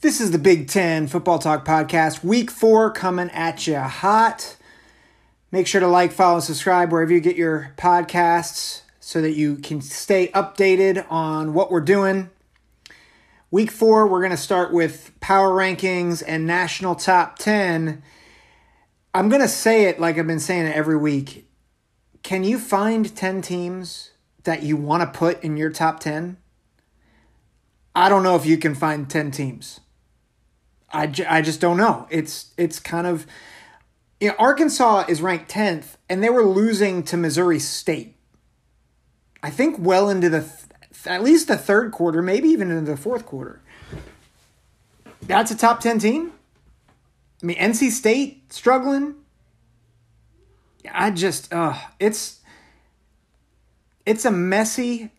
This is the Big Ten Football Talk Podcast, Week 4 coming at you hot. Make sure to like, follow, and subscribe wherever you get your podcasts so that you can stay updated on what we're doing. Week 4, we're going to start with power rankings and national top 10. I'm going to say it like I've been saying it every week. Can you find 10 teams that you want to put in your top 10? I don't know if you can find 10 teams. I just don't know. It's kind of, you know, Arkansas is ranked 10th, and they were losing to Missouri State. I think well into the, at least the third quarter, maybe even into the fourth quarter. That's a top 10 team? I mean, NC State struggling? It's a messy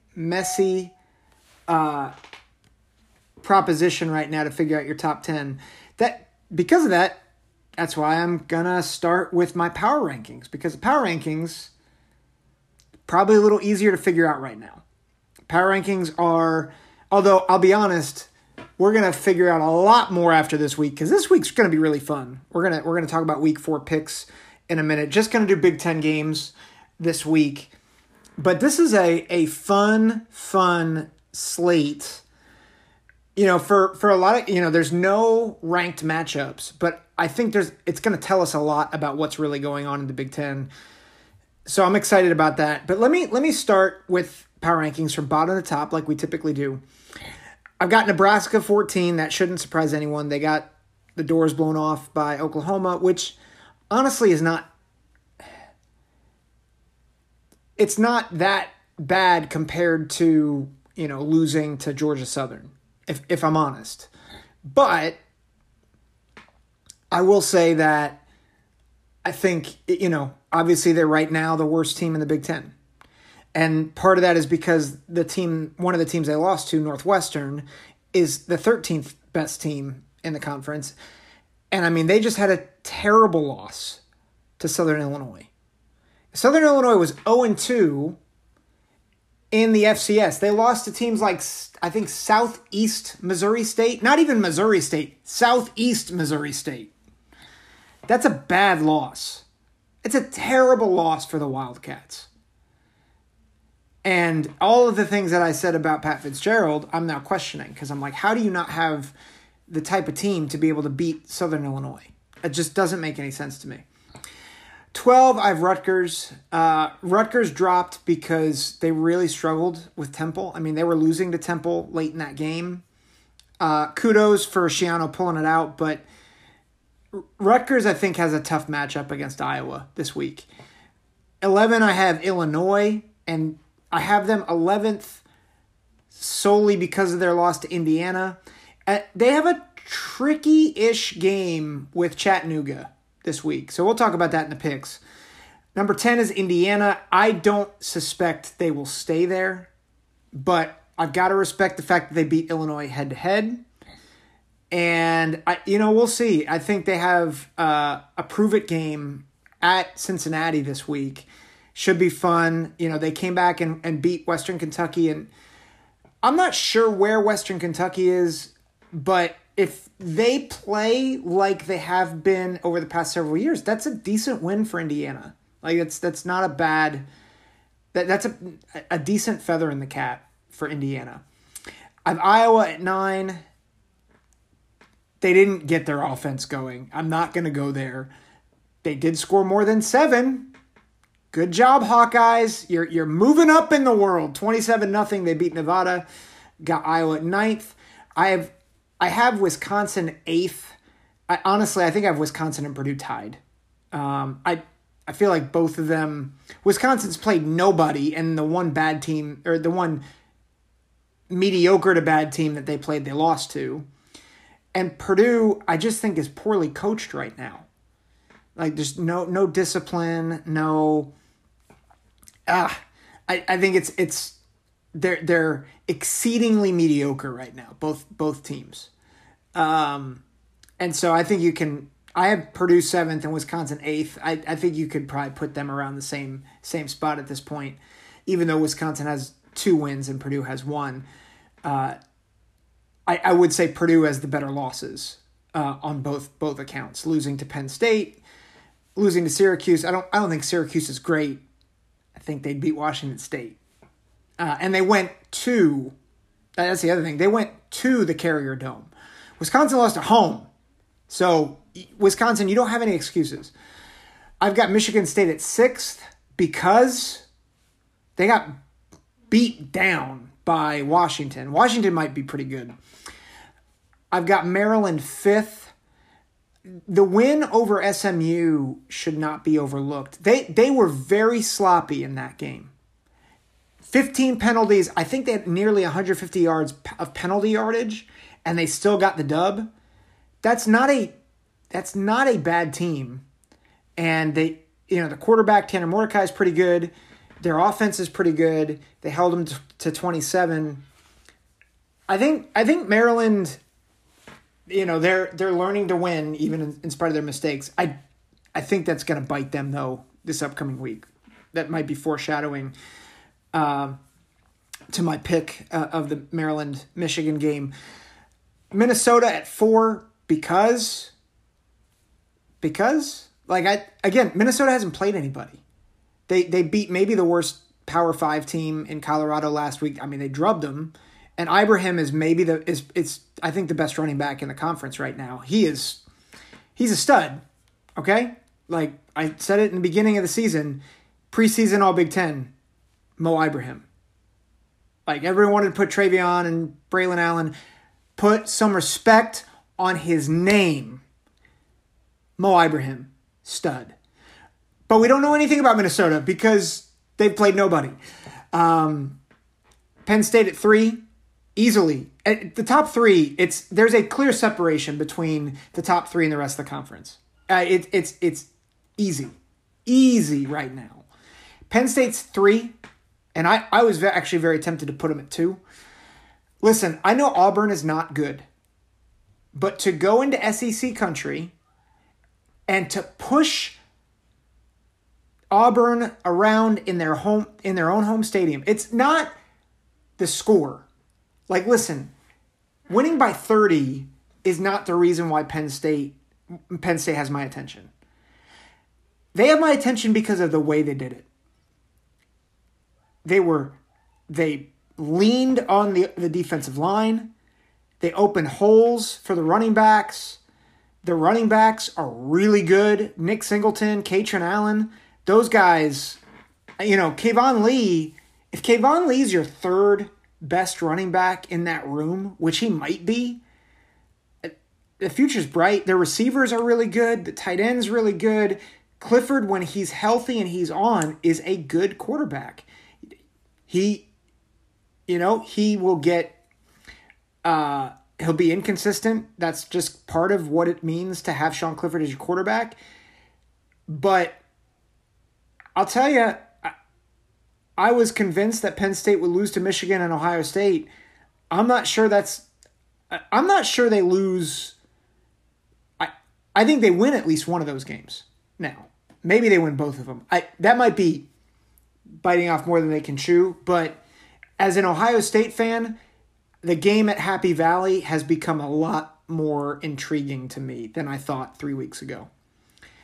proposition right now to figure out your top 10. That's why I'm gonna start with my power rankings, because the power rankings probably a little easier to figure out right now. Power rankings are, although I'll be honest, we're gonna figure out a lot more after this week, because this week's gonna be really fun. We're gonna talk about week 4 picks in a minute. Just gonna do Big Ten games this week, but this is a fun slate. You know, for a lot of, you know, there's no ranked matchups, but I think it's going to tell us a lot about what's really going on in the Big Ten. So I'm excited about that. But let me start with power rankings from bottom to top, like we typically do. I've got Nebraska 14. That shouldn't surprise anyone. They got the doors blown off by Oklahoma, which honestly is not. It's not that bad compared to, you know, losing to Georgia Southern. If I'm honest. But I will say that I think, you know, obviously they're right now the worst team in the Big Ten. And part of that is because one of the teams they lost to, Northwestern, is the 13th best team in the conference. And I mean, they just had a terrible loss to Southern Illinois. Southern Illinois was 0-2 in the FCS. They lost to teams like, I think, Southeast Missouri State. Not even Missouri State. Southeast Missouri State. That's a bad loss. It's a terrible loss for the Wildcats. And all of the things that I said about Pat Fitzgerald, I'm now questioning, because I'm like, how do you not have the type of team to be able to beat Southern Illinois? It just doesn't make any sense to me. 12, I have Rutgers. Rutgers dropped because they really struggled with Temple. I mean, they were losing to Temple late in that game. Kudos for Shiano pulling it out, but Rutgers, I think, has a tough matchup against Iowa this week. 11, I have Illinois, and I have them 11th solely because of their loss to Indiana. They have a tricky-ish game with Chattanooga this week. So we'll talk about that in the picks. Number 10 is Indiana. I don't suspect they will stay there, but I've got to respect the fact that they beat Illinois head-to-head. And, we'll see. I think they have a prove-it game at Cincinnati this week. Should be fun. You know, they came back and beat Western Kentucky. And I'm not sure where Western Kentucky is, but if they play like they have been over the past several years, that's a decent win for Indiana. Like that's not a bad, that's a decent feather in the cap for Indiana. I have Iowa at 9. They didn't get their offense going. I'm not going to go there. They did score more than 7. Good job, Hawkeyes. You're moving up in the world. 27-0. They beat Nevada. Got Iowa at 9th. I have Wisconsin 8th. I think I have Wisconsin and Purdue tied. I feel like both of them. Wisconsin's played nobody, and the one bad team, or the one mediocre to bad team that they played, they lost to. And Purdue, I just think, is poorly coached right now. Like, there's no discipline, no. I think it's they're exceedingly mediocre right now, both teams, and so I think you can. I have Purdue 7th and Wisconsin 8th. I think you could probably put them around the same spot at this point, even though Wisconsin has 2 wins and Purdue has 1. I would say Purdue has the better losses on both accounts. Losing to Penn State, losing to Syracuse. I don't think Syracuse is great. I think they beat Washington State, and they went to. That's the other thing. They went to the Carrier Dome. Wisconsin lost at home, so Wisconsin, you don't have any excuses. I've got Michigan State at 6th because they got beat down by Washington. Washington might be pretty good. I've got Maryland 5th. The win over SMU should not be overlooked. They were very sloppy in that game. 15 penalties. I think they had nearly 150 yards of penalty yardage, and they still got the dub. That's not a bad team. And they, the quarterback, Tanner Mordecai, is pretty good. Their offense is pretty good. They held them to 27. I think Maryland, they're learning to win even in spite of their mistakes. I think that's going to bite them though this upcoming week. That might be foreshadowing to my pick of the Maryland-Michigan game. Minnesota at 4 because Minnesota hasn't played anybody. They beat maybe the worst Power 5 team in Colorado last week. I mean, they drubbed them. And Ibrahim is maybe the best running back in the conference right now. He's a stud. Okay? Like I said it in the beginning of the season, preseason all Big Ten, Mo Ibrahim. Like everyone wanted to put Travion and Braylon Allen, put some respect on his name. Mo Ibrahim, stud. But we don't know anything about Minnesota because they've played nobody. Penn State at 3, easily. At the top 3, there's a clear separation between the top 3 and the rest of the conference. It's easy right now. Penn State's 3, and I was actually very tempted to put them at 2. Listen, I know Auburn is not good, but to go into SEC country and to push Auburn around in their own home stadium. It's not the score. Like, listen, winning by 30 is not the reason why Penn State has my attention. They have my attention because of the way they did it. They leaned on the defensive line. They opened holes for the running backs. The running backs are really good. Nick Singleton, Katrin Allen. Those guys, Kayvon Lee, if Kayvon Lee's your 3rd best running back in that room, which he might be, the future's bright. Their receivers are really good. The tight end's really good. Clifford, when he's healthy and he's on, is a good quarterback. He will get, he'll be inconsistent. That's just part of what it means to have Sean Clifford as your quarterback. But I'll tell you, I was convinced that Penn State would lose to Michigan and Ohio State. I'm not sure they lose. I think they win at least one of those games now. Maybe they win both of them. That might be biting off more than they can chew. But as an Ohio State fan, the game at Happy Valley has become a lot more intriguing to me than I thought 3 weeks ago.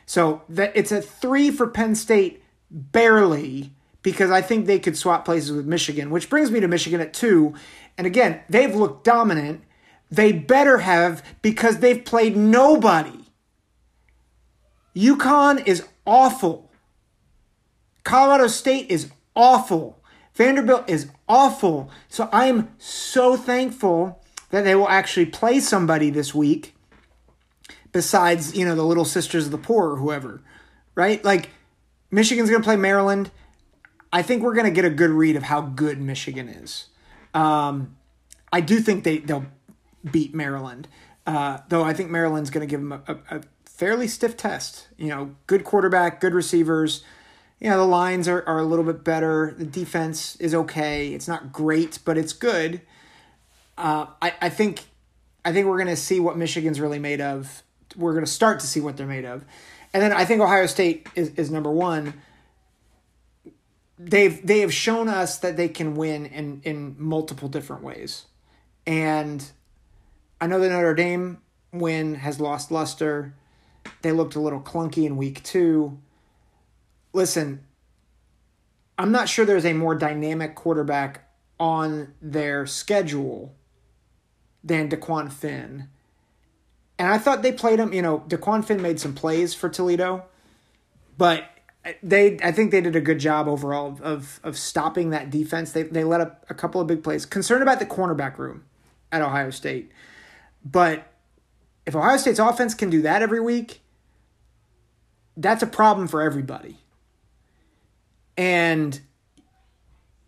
So that it's a 3 for Penn State, barely, because I think they could swap places with Michigan, which brings me to Michigan at 2. And again, they've looked dominant. They better have, because they've played nobody. UConn is awful. Colorado State is awful. Vanderbilt is awful. So I'm so thankful that they will actually play somebody this week. Besides, the Little Sisters of the Poor or whoever, right? Like, Michigan's going to play Maryland. I think we're going to get a good read of how good Michigan is. I do think they'll beat Maryland. Though I think Maryland's going to give them a fairly stiff test. You know, good quarterback, good receivers. You know, the lines are a little bit better. The defense is okay. It's not great, but it's good. I think we're going to see what Michigan's really made of. We're going to start to see what they're made of. And then I think Ohio State is number one. They have shown us that they can win in multiple different ways. And I know the Notre Dame win has lost luster. They looked a little clunky in week two. Listen, I'm not sure there's a more dynamic quarterback on their schedule than Dequan Finn. And I thought they played him, you know, Dequan Finn made some plays for Toledo, but I think they did a good job overall of stopping that defense. They let up a couple of big plays. Concerned about the cornerback room at Ohio State. But if Ohio State's offense can do that every week, that's a problem for everybody. And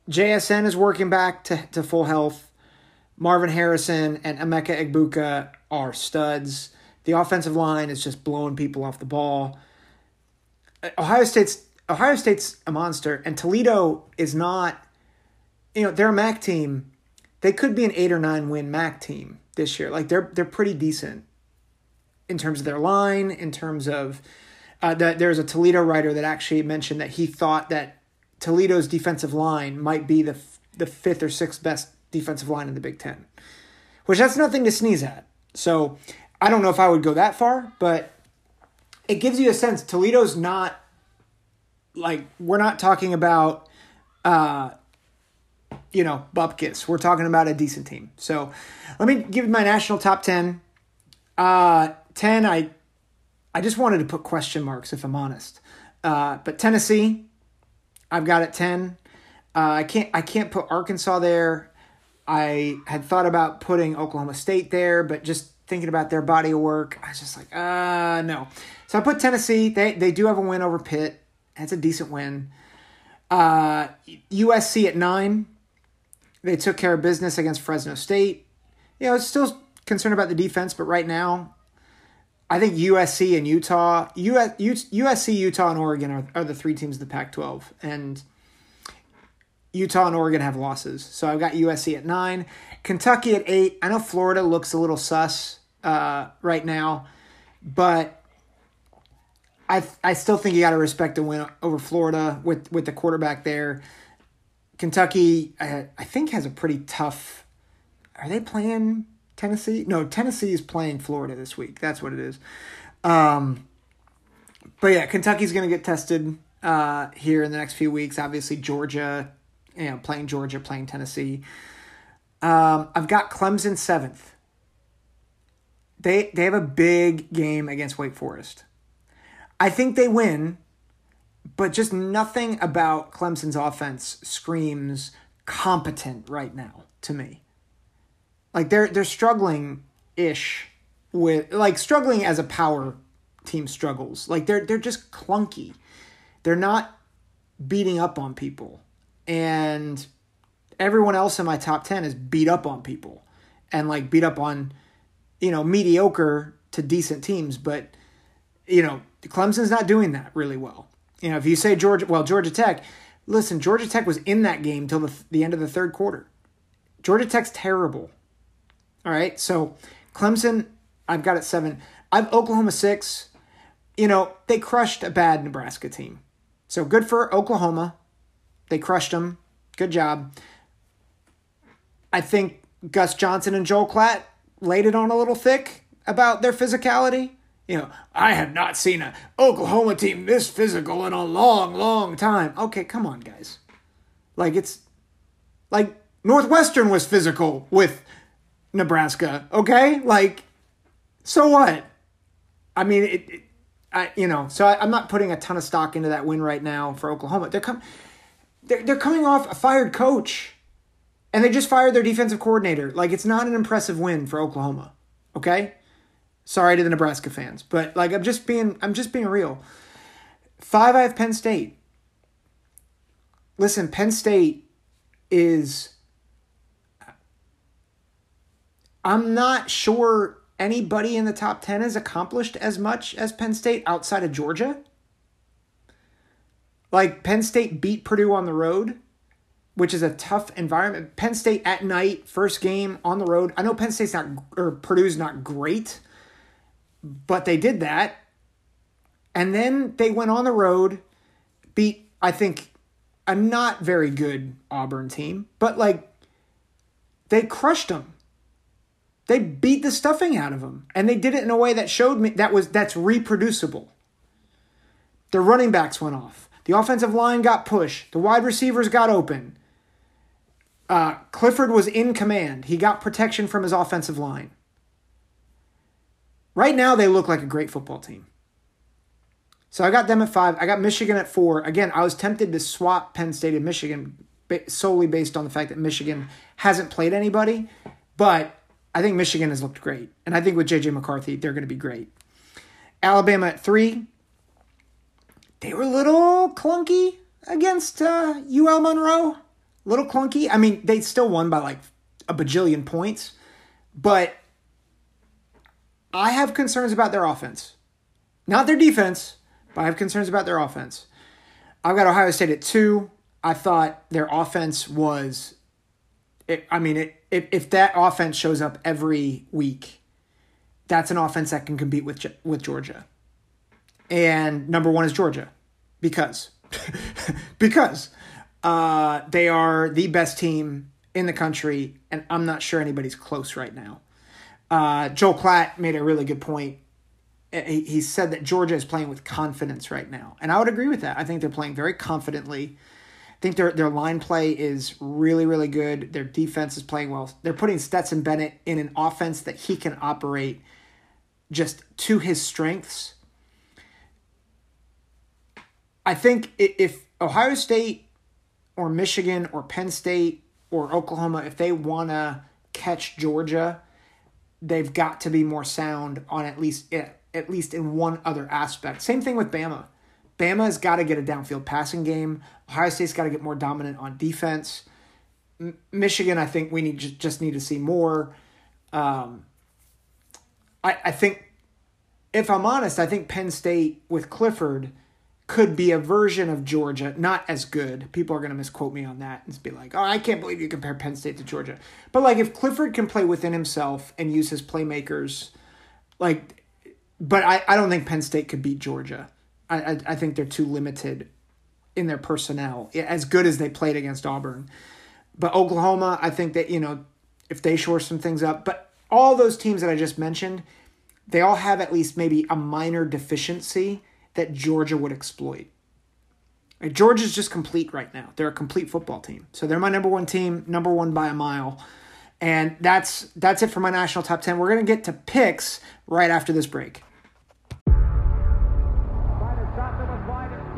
JSN is working back to full health. Marvin Harrison and Emeka Egbuka are studs. The offensive line is just blowing people off the ball. Ohio State's a monster, and Toledo is not, you know, they're a MAC team. They could be an 8 or 9 win MAC team this year. Like they're pretty decent in terms of their line, in terms of there's a Toledo writer that actually mentioned that he thought that Toledo's defensive line might be the 5th or 6th best defensive line in the Big Ten, which that's nothing to sneeze at. So I don't know if I would go that far, but it gives you a sense. Toledo's not like, we're not talking about, you know, bupkis. We're talking about a decent team. So let me give you my national top 10. 10, I just wanted to put question marks if I'm honest. But Tennessee, I've got at 10. I can't put Arkansas there. I had thought about putting Oklahoma State there, but just thinking about their body of work, I was just like, no. So I put Tennessee. They do have a win over Pitt. That's a decent win. USC at 9. They took care of business against Fresno State. You know, I was still concerned about the defense, but right now, I think USC and Utah, USC, Utah, and Oregon are the three teams in the Pac-12, and Utah and Oregon have losses. So I've got USC at 9. Kentucky at 8. I know Florida looks a little sus right now, but I still think you got to respect the win over Florida with the quarterback there. Kentucky, I think, has a pretty tough – are they playing Tennessee? No, Tennessee is playing Florida this week. That's what it is. But, yeah, Kentucky's going to get tested here in the next few weeks. Obviously, Georgia – you know, playing Georgia, playing Tennessee. I've got Clemson 7th. They have a big game against Wake Forest. I think they win, but just nothing about Clemson's offense screams competent right now to me. Like they're struggling-ish with, like, struggling as a power team struggles. Like they're just clunky. They're not beating up on people. And everyone else in my top 10 is beat up on people and, like, beat up on, you know, mediocre to decent teams. But, you know, Clemson's not doing that really well. You know, if you say Georgia Tech, listen, Georgia Tech was in that game till the end of the third quarter. Georgia Tech's terrible. All right. So Clemson, I've got at 7. I've Oklahoma 6. You know, they crushed a bad Nebraska team. So good for Oklahoma. They crushed them. Good job. I think Gus Johnson and Joel Klatt laid it on a little thick about their physicality. You know, I have not seen an Oklahoma team this physical in a long, long time. Okay, come on, guys. Like, it's... like, Northwestern was physical with Nebraska, okay? Like, so what? I mean, I'm not putting a ton of stock into that win right now for Oklahoma. They're coming off a fired coach, and they just fired their defensive coordinator. Like, it's not an impressive win for Oklahoma, okay? Sorry to the Nebraska fans, but, like, I'm just being real. 5, I have Penn State. Listen, Penn State is I'm not sure anybody in the top 10 has accomplished as much as Penn State outside of Georgia. Like, Penn State beat Purdue on the road, which is a tough environment. Penn State at night, first game on the road. I know Penn State's not, or Purdue's not great, but they did that. And then they went on the road, beat, I think, a not very good Auburn team, but like they crushed them. They beat the stuffing out of them, and they did it in a way that showed me that's reproducible. Their running backs went off. The offensive line got pushed. The wide receivers got open. Clifford was in command. He got protection from his offensive line. Right now, they look like a great football team. So I got them at 5. I got Michigan at 4. Again, I was tempted to swap Penn State and Michigan solely based on the fact that Michigan hasn't played anybody. But I think Michigan has looked great. And I think with J.J. McCarthy, they're going to be great. Alabama at 3. They were a little clunky against UL Monroe. A little clunky. I mean, they still won by like a bajillion points. But I have concerns about their offense. Not their defense, but I have concerns about their offense. I've got Ohio State at 2. I thought their offense was... if that offense shows up every week, that's an offense that can compete with Georgia. And number 1 is Georgia because they are the best team in the country, and I'm not sure anybody's close right now. Joel Klatt made a really good point. He said that Georgia is playing with confidence right now, and I would agree with that. I think they're playing very confidently. I think their line play is really, really good. Their defense is playing well. They're putting Stetson Bennett in an offense that he can operate just to his strengths. I think if Ohio State or Michigan or Penn State or Oklahoma, if they want to catch Georgia, they've got to be more sound on at least in one other aspect. Same thing with Bama. Bama's got to get a downfield passing game. Ohio State's got to get more dominant on defense. Michigan, I think we just need to see more. I think, if I'm honest, I think Penn State with Clifford could be a version of Georgia, not as good. People are going to misquote me on that and be like, oh, I can't believe you compare Penn State to Georgia. But like, if Clifford can play within himself and use his playmakers, like, but I don't think Penn State could beat Georgia. I think they're too limited in their personnel, as good as they played against Auburn. But Oklahoma, I think that, if they shore some things up. But all those teams that I just mentioned, they all have at least maybe a minor deficiency that Georgia would exploit. Like, Georgia's just complete right now. They're a complete football team. So they're my number 1 team, number 1 by a mile. And that's it for my national top 10. We're going to get to picks right after this break.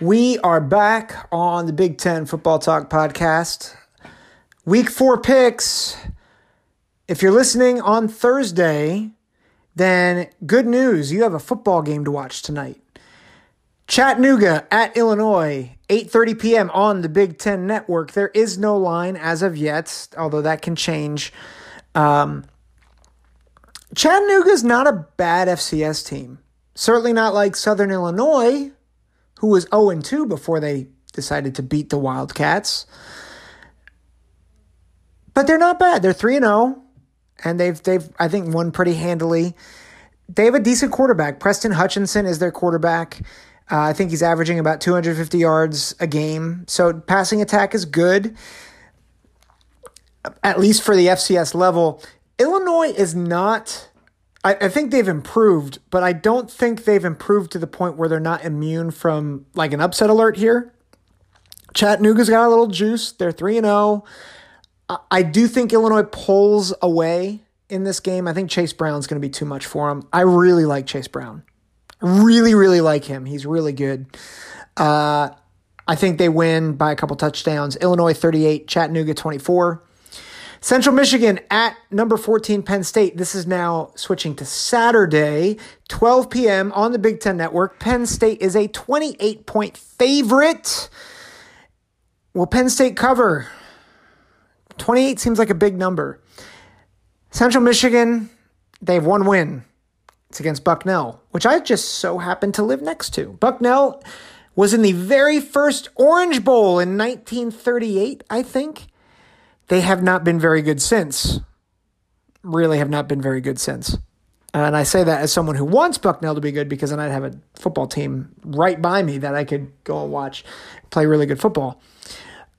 We are back on the Big Ten Football Talk Podcast. Week 4 picks. If you're listening on Thursday, then good news. You have a football game to watch tonight. Chattanooga at Illinois, 8:30 p.m. on the Big Ten Network. There is no line as of yet, although that can change. Chattanooga's not a bad FCS team. Certainly not like Southern Illinois, who was 0-2 before they decided to beat the Wildcats. But they're not bad. They're 3-0, and they've I think won pretty handily. They have a decent quarterback. Preston Hutchinson is their quarterback. I think he's averaging about 250 yards a game. So passing attack is good, at least for the FCS level. Illinois is not... I think they've improved, but I don't think they've improved to the point where they're not immune from like an upset alert here. Chattanooga's got a little juice. They're 3-0. I do think Illinois pulls away in this game. I think Chase Brown's going to be too much for him. I really like Chase Brown. Really, really like him. He's really good. I think they win by a couple touchdowns. Illinois 38, Chattanooga 24. Central Michigan at number 14, Penn State. This is now switching to Saturday, 12 p.m. on the Big Ten Network. Penn State is a 28-point favorite. Will Penn State cover? 28 seems like a big number. Central Michigan, they have one win. It's against Bucknell, which I just so happen to live next to. Bucknell was in the very first Orange Bowl in 1938, I think. They have not been very good since. Really have not been very good since. And I say that as someone who wants Bucknell to be good, because then I'd have a football team right by me that I could go and watch play really good football.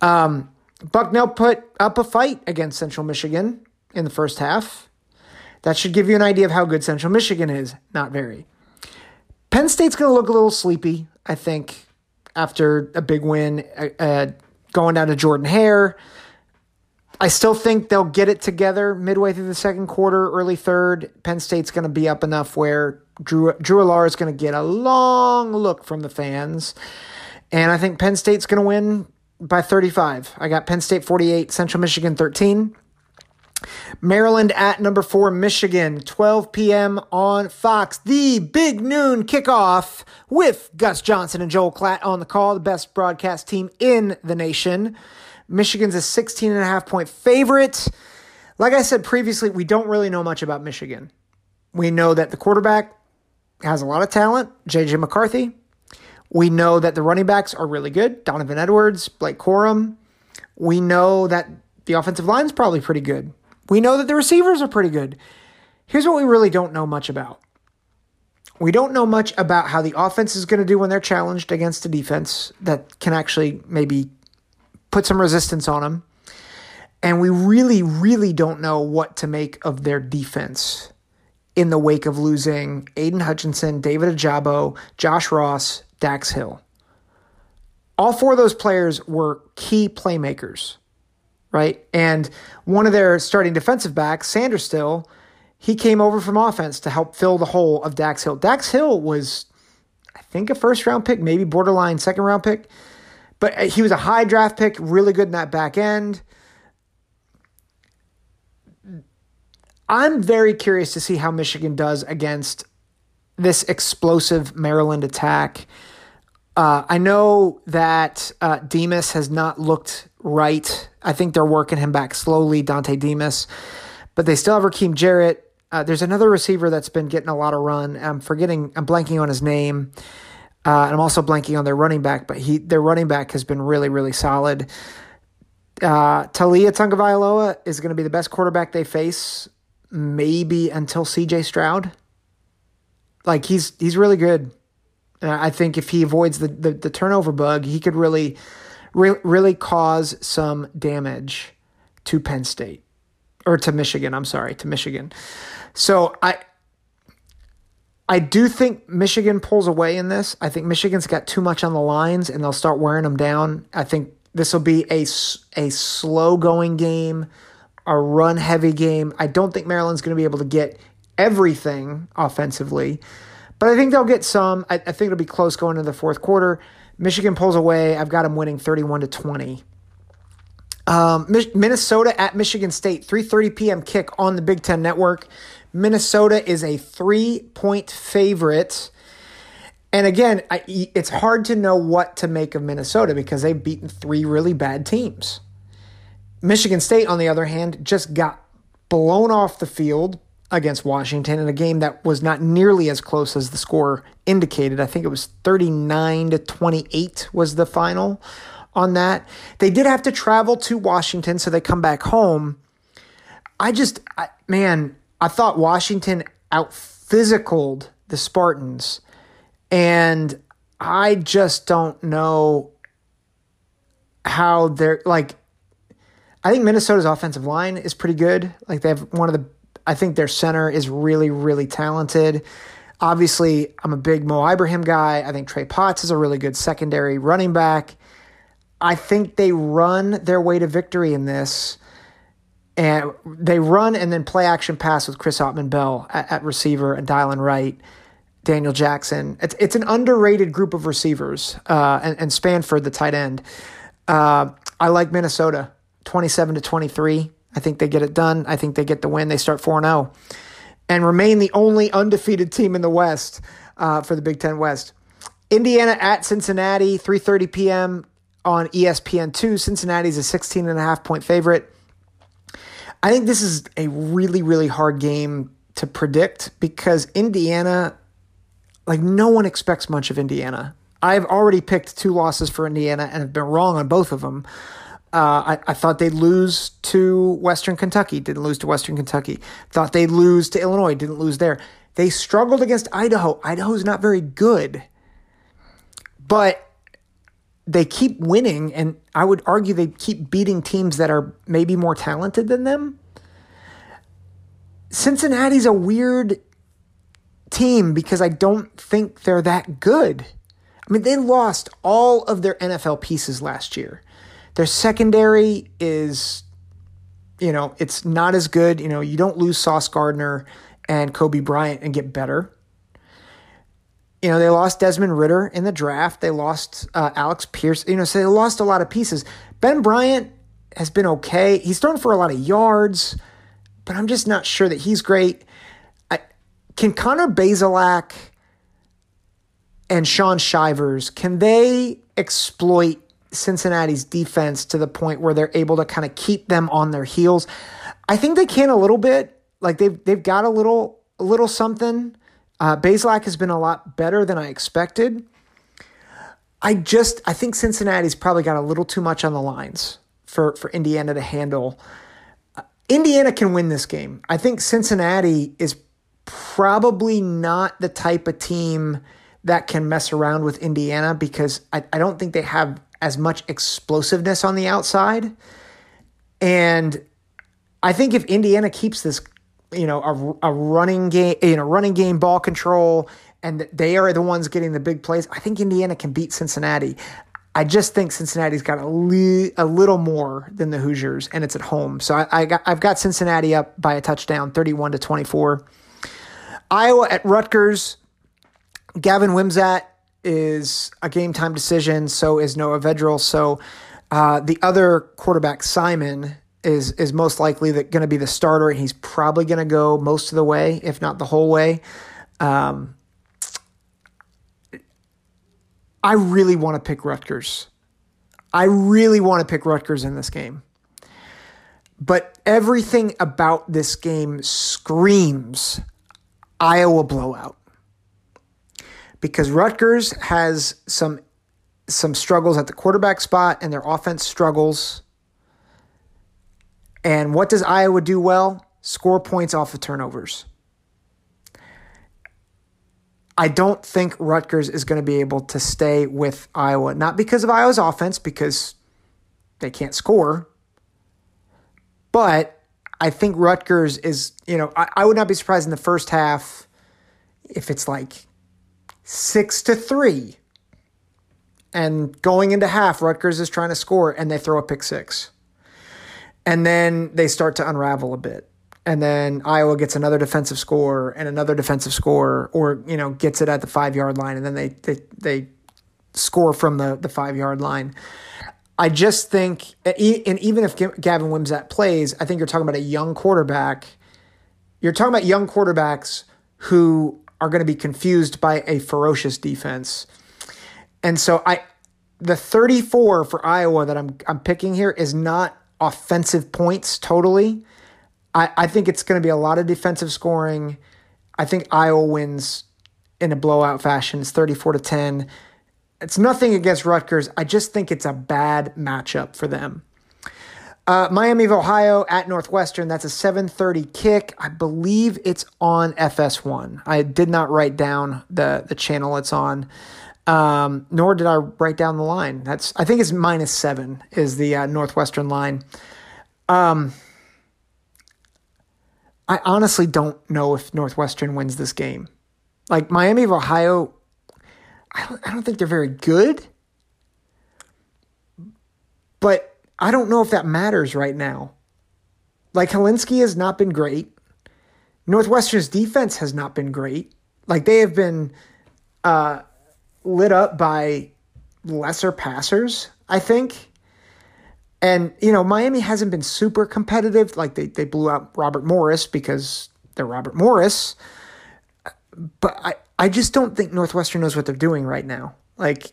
Bucknell put up a fight against Central Michigan in the first half. That should give you an idea of how good Central Michigan is. Not very. Penn State's going to look a little sleepy, I think, after a big win going down to Jordan-Hare. I still think they'll get it together midway through the second quarter, early third. Penn State's going to be up enough where Drew Allard is going to get a long look from the fans. And I think Penn State's going to win by 35. I got Penn State 48, Central Michigan 13. Maryland at number 4, Michigan, 12 p.m. on Fox. The big noon kickoff with Gus Johnson and Joel Klatt on the call, the best broadcast team in the nation. Michigan's a 16.5-point favorite. Like I said previously, we don't really know much about Michigan. We know that the quarterback has a lot of talent, J.J. McCarthy. We know that the running backs are really good, Donovan Edwards, Blake Corum. We know that the offensive line's probably pretty good. We know that the receivers are pretty good. Here's what we really don't know much about. We don't know much about how the offense is going to do when they're challenged against a defense that can actually maybe put some resistance on them. And we really, really don't know what to make of their defense in the wake of losing Aiden Hutchinson, David Ajabo, Josh Ross, Dax Hill. All four of those players were key playmakers. Right. And one of their starting defensive backs, Sanders Still, he came over from offense to help fill the hole of Dax Hill. Dax Hill was, I think, a first round pick, maybe borderline second round pick. But he was a high draft pick, really good in that back end. I'm very curious to see how Michigan does against this explosive Maryland attack. I know that Demas has not looked right. I think they're working him back slowly, Dante Demas. But they still have Rakeem Jarrett. There's another receiver that's been getting a lot of run. I'm blanking on his name. And I'm also blanking on their running back. But their running back has been really, really solid. Talia Tungavailoa is going to be the best quarterback they face, maybe until C.J. Stroud. Like, he's really good. I think if he avoids the turnover bug, he could really cause some damage to Penn State or to Michigan. I'm sorry, to Michigan. So I do think Michigan pulls away in this. I think Michigan's got too much on the lines and they'll start wearing them down. I think this will be a slow going game, a run heavy game. I don't think Maryland's going to be able to get everything offensively. But I think they'll get some. I think it'll be close going into the fourth quarter. Michigan pulls away. I've got them winning 31-20. Minnesota at Michigan State, 3:30 p.m. kick on the Big Ten Network. Minnesota is a 3-point favorite. And again, it's hard to know what to make of Minnesota because they've beaten three really bad teams. Michigan State, on the other hand, just got blown off the field against Washington in a game that was not nearly as close as the score indicated. I think it was 39-28 was the final on that. They did have to travel to Washington, so they come back home. I thought Washington out-physicaled the Spartans, and I just don't know how they're, like, I think Minnesota's offensive line is pretty good. Like, they have I think their center is really, really talented. Obviously, I'm a big Mo Ibrahim guy. I think Trey Potts is a really good secondary running back. I think they run their way to victory in this. And they run and then play action pass with Chris Ottman-Bell at receiver and Dylan Wright, Daniel Jackson. It's an underrated group of receivers, and Spanford, the tight end. I like Minnesota, 27-23. I think they get it done. I think they get the win. They start 4-0 and remain the only undefeated team in the West for the Big Ten West. Indiana at Cincinnati, 3:30 p.m. on ESPN2. Cincinnati's a 16.5-point favorite. I think this is a really, really hard game to predict because Indiana, like, no one expects much of Indiana. I've already picked two losses for Indiana and have been wrong on both of them. I thought they'd lose to Western Kentucky. Didn't lose to Western Kentucky. Thought they'd lose to Illinois. Didn't lose there. They struggled against Idaho. Idaho's not very good. But they keep winning, and I would argue they keep beating teams that are maybe more talented than them. Cincinnati's a weird team because I don't think they're that good. I mean, they lost all of their NFL pieces last year. Their secondary is, you know, it's not as good. You know, you don't lose Sauce Gardner and Kobe Bryant and get better. You know, they lost Desmond Ridder in the draft. They lost Alex Pierce. You know, so they lost a lot of pieces. Ben Bryant has been okay. He's thrown for a lot of yards, but I'm just not sure that he's great. Can Connor Bazelak and Sean Shivers, can they exploit Cincinnati's defense to the point where they're able to kind of keep them on their heels? I think they can a little bit. Like they've got a little something. Bazelak has been a lot better than I expected. I think Cincinnati's probably got a little too much on the lines for Indiana to handle. Indiana can win this game. I think Cincinnati is probably not the type of team that can mess around with Indiana because I don't think they have as much explosiveness on the outside. And I think if Indiana keeps this, you know, a running game, you know, running game ball control, and they are the ones getting the big plays, I think Indiana can beat Cincinnati. I just think Cincinnati's got a little more than the Hoosiers, and it's at home. So I've got Cincinnati up by a touchdown, 31-24. Iowa at Rutgers. Gavin Wimsatt is a game-time decision, so is Noah Vedral. So the other quarterback, Simon, is most likely going to be the starter, and he's probably going to go most of the way, if not the whole way. I really want to pick Rutgers. I really want to pick Rutgers in this game. But everything about this game screams Iowa blowout. Because Rutgers has some struggles at the quarterback spot, and their offense struggles. And what does Iowa do well? Score points off of turnovers. I don't think Rutgers is going to be able to stay with Iowa. Not because of Iowa's offense, because they can't score. But I think Rutgers is, you know, I would not be surprised in the first half if it's like 6-3, and going into half, Rutgers is trying to score, and they throw a pick six, and then they start to unravel a bit, and then Iowa gets another defensive score and another defensive score, or, you know, gets it at the 5-yard line, and then they score from the 5-yard line. I just think, and even if Gavin Wimsatt plays, I think you're talking about a young quarterback. You're talking about young quarterbacks who are going to be confused by a ferocious defense. And so the 34 for Iowa that I'm picking here is not offensive points totally. I think it's going to be a lot of defensive scoring. I think Iowa wins in a blowout fashion. It's 34-10. It's nothing against Rutgers. I just think it's a bad matchup for them. Miami of Ohio at Northwestern. That's a 7:30 kick. I believe it's on FS1. I did not write down the channel it's on, nor did I write down the line. I think it's -7 is the Northwestern line. I honestly don't know if Northwestern wins this game. Like, Miami of Ohio, I don't think they're very good, but I don't know if that matters right now. Like, Helinski has not been great. Northwestern's defense has not been great. Like, they have been lit up by lesser passers, I think. And, you know, Miami hasn't been super competitive. Like, they blew out Robert Morris because they're Robert Morris. But I just don't think Northwestern knows what they're doing right now. Like,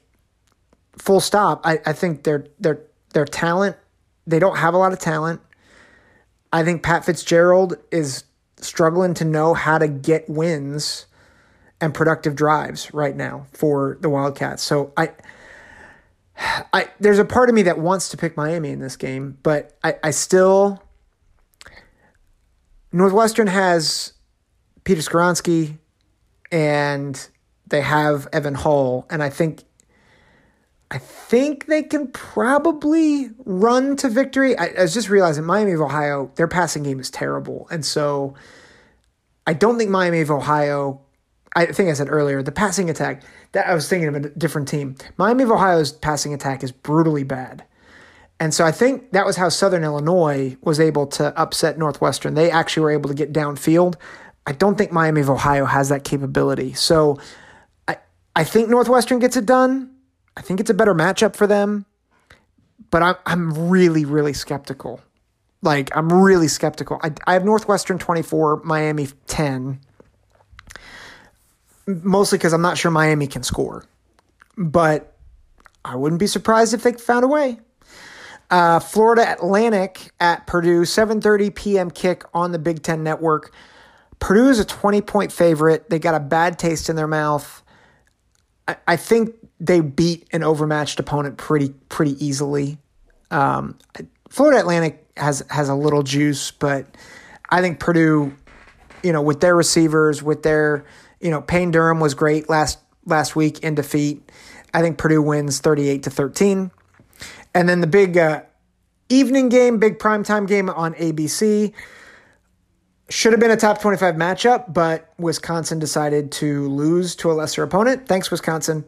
full stop. I think their talent, they don't have a lot of talent. I think Pat Fitzgerald is struggling to know how to get wins and productive drives right now for the Wildcats. So I there's a part of me that wants to pick Miami in this game, but I still... Northwestern has Peter Skoronski and they have Evan Hull, and I think they can probably run to victory. I was just realizing Miami of Ohio, their passing game is terrible. And so I don't think Miami of Ohio, I think I said earlier, the passing attack, that I was thinking of a different team. Miami of Ohio's passing attack is brutally bad. And so I think that was how Southern Illinois was able to upset Northwestern. They actually were able to get downfield. I don't think Miami of Ohio has that capability. So I think Northwestern gets it done. I think it's a better matchup for them, but I'm really, really skeptical. Like, I'm really skeptical. I have Northwestern 24, Miami 10, mostly because I'm not sure Miami can score. But I wouldn't be surprised if they found a way. Florida Atlantic at Purdue, 7:30 p.m. kick on the Big Ten Network. Purdue is a 20-point favorite. They got a bad taste in their mouth. I think they beat an overmatched opponent pretty easily. Florida Atlantic has a little juice, but I think Purdue, you know, with their receivers, with their, you know, Payne Durham was great last week in defeat. I think Purdue wins 38-13. And then the big evening game, big primetime game on ABC. Should have been a top 25 matchup, but Wisconsin decided to lose to a lesser opponent. Thanks, Wisconsin.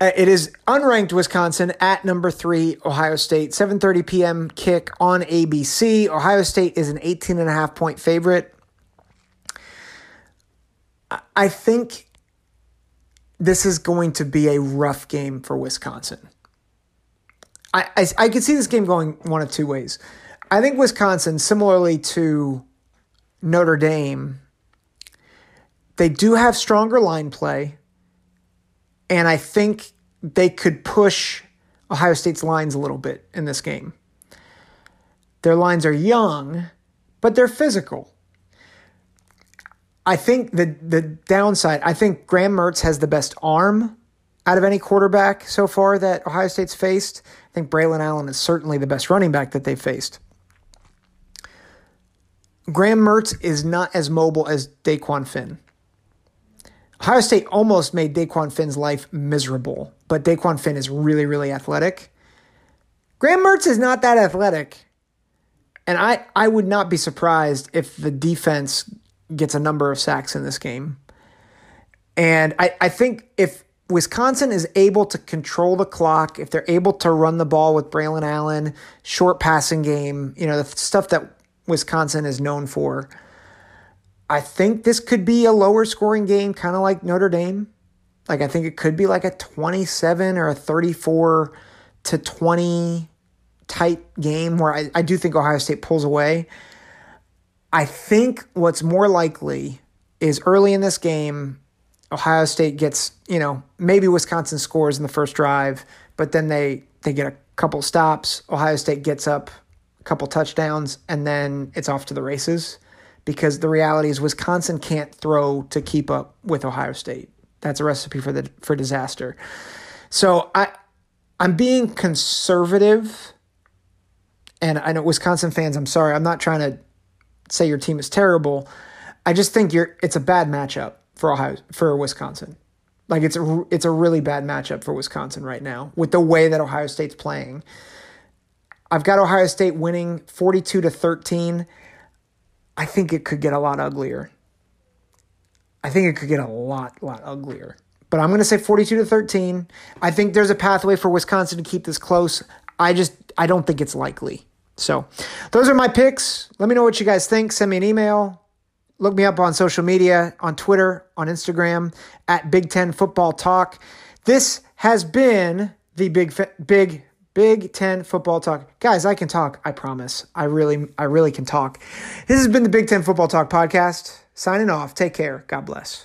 It is unranked Wisconsin at number 3, Ohio State. 7:30 p.m. kick on ABC. Ohio State is an 18.5-point favorite. I think this is going to be a rough game for Wisconsin. I could see this game going one of two ways. I think Wisconsin, similarly to Notre Dame, they do have stronger line play, and I think they could push Ohio State's lines a little bit in this game. Their lines are young, but they're physical. I think the downside, I think Graham Mertz has the best arm out of any quarterback so far that Ohio State's faced. I think Braylon Allen is certainly the best running back that they've faced. Graham Mertz is not as mobile as Dequan Finn. Ohio State almost made Daquan Finn's life miserable, but Dequan Finn is really, really athletic. Graham Mertz is not that athletic, and I would not be surprised if the defense gets a number of sacks in this game. And I think if Wisconsin is able to control the clock, if they're able to run the ball with Braylon Allen, short passing game, you know, the stuff that Wisconsin is known for, I think this could be a lower scoring game, kind of like Notre Dame. Like, I think it could be like a 27 or a 34-20 type game where I do think Ohio State pulls away. I think what's more likely is early in this game, Ohio State gets, you know, maybe Wisconsin scores in the first drive, but then they get a couple stops. Ohio State gets up a couple touchdowns, and then it's off to the races. Because the reality is Wisconsin can't throw to keep up with Ohio State. That's a recipe for disaster. So I'm being conservative. And I know Wisconsin fans, I'm sorry, I'm not trying to say your team is terrible. I just think it's a bad matchup for Wisconsin. Like, it's a really bad matchup for Wisconsin right now with the way that Ohio State's playing. I've got Ohio State winning 42-13. I think it could get a lot uglier. But I'm going to say 42-13. I think there's a pathway for Wisconsin to keep this close. I don't think it's likely. So those are my picks. Let me know what you guys think. Send me an email. Look me up on social media, on Twitter, on Instagram, at Big Ten Football Talk. This has been the Big Ten Football Talk. Guys, I can talk. I promise. I really can talk. This has been the Big Ten Football Talk podcast. Signing off. Take care. God bless.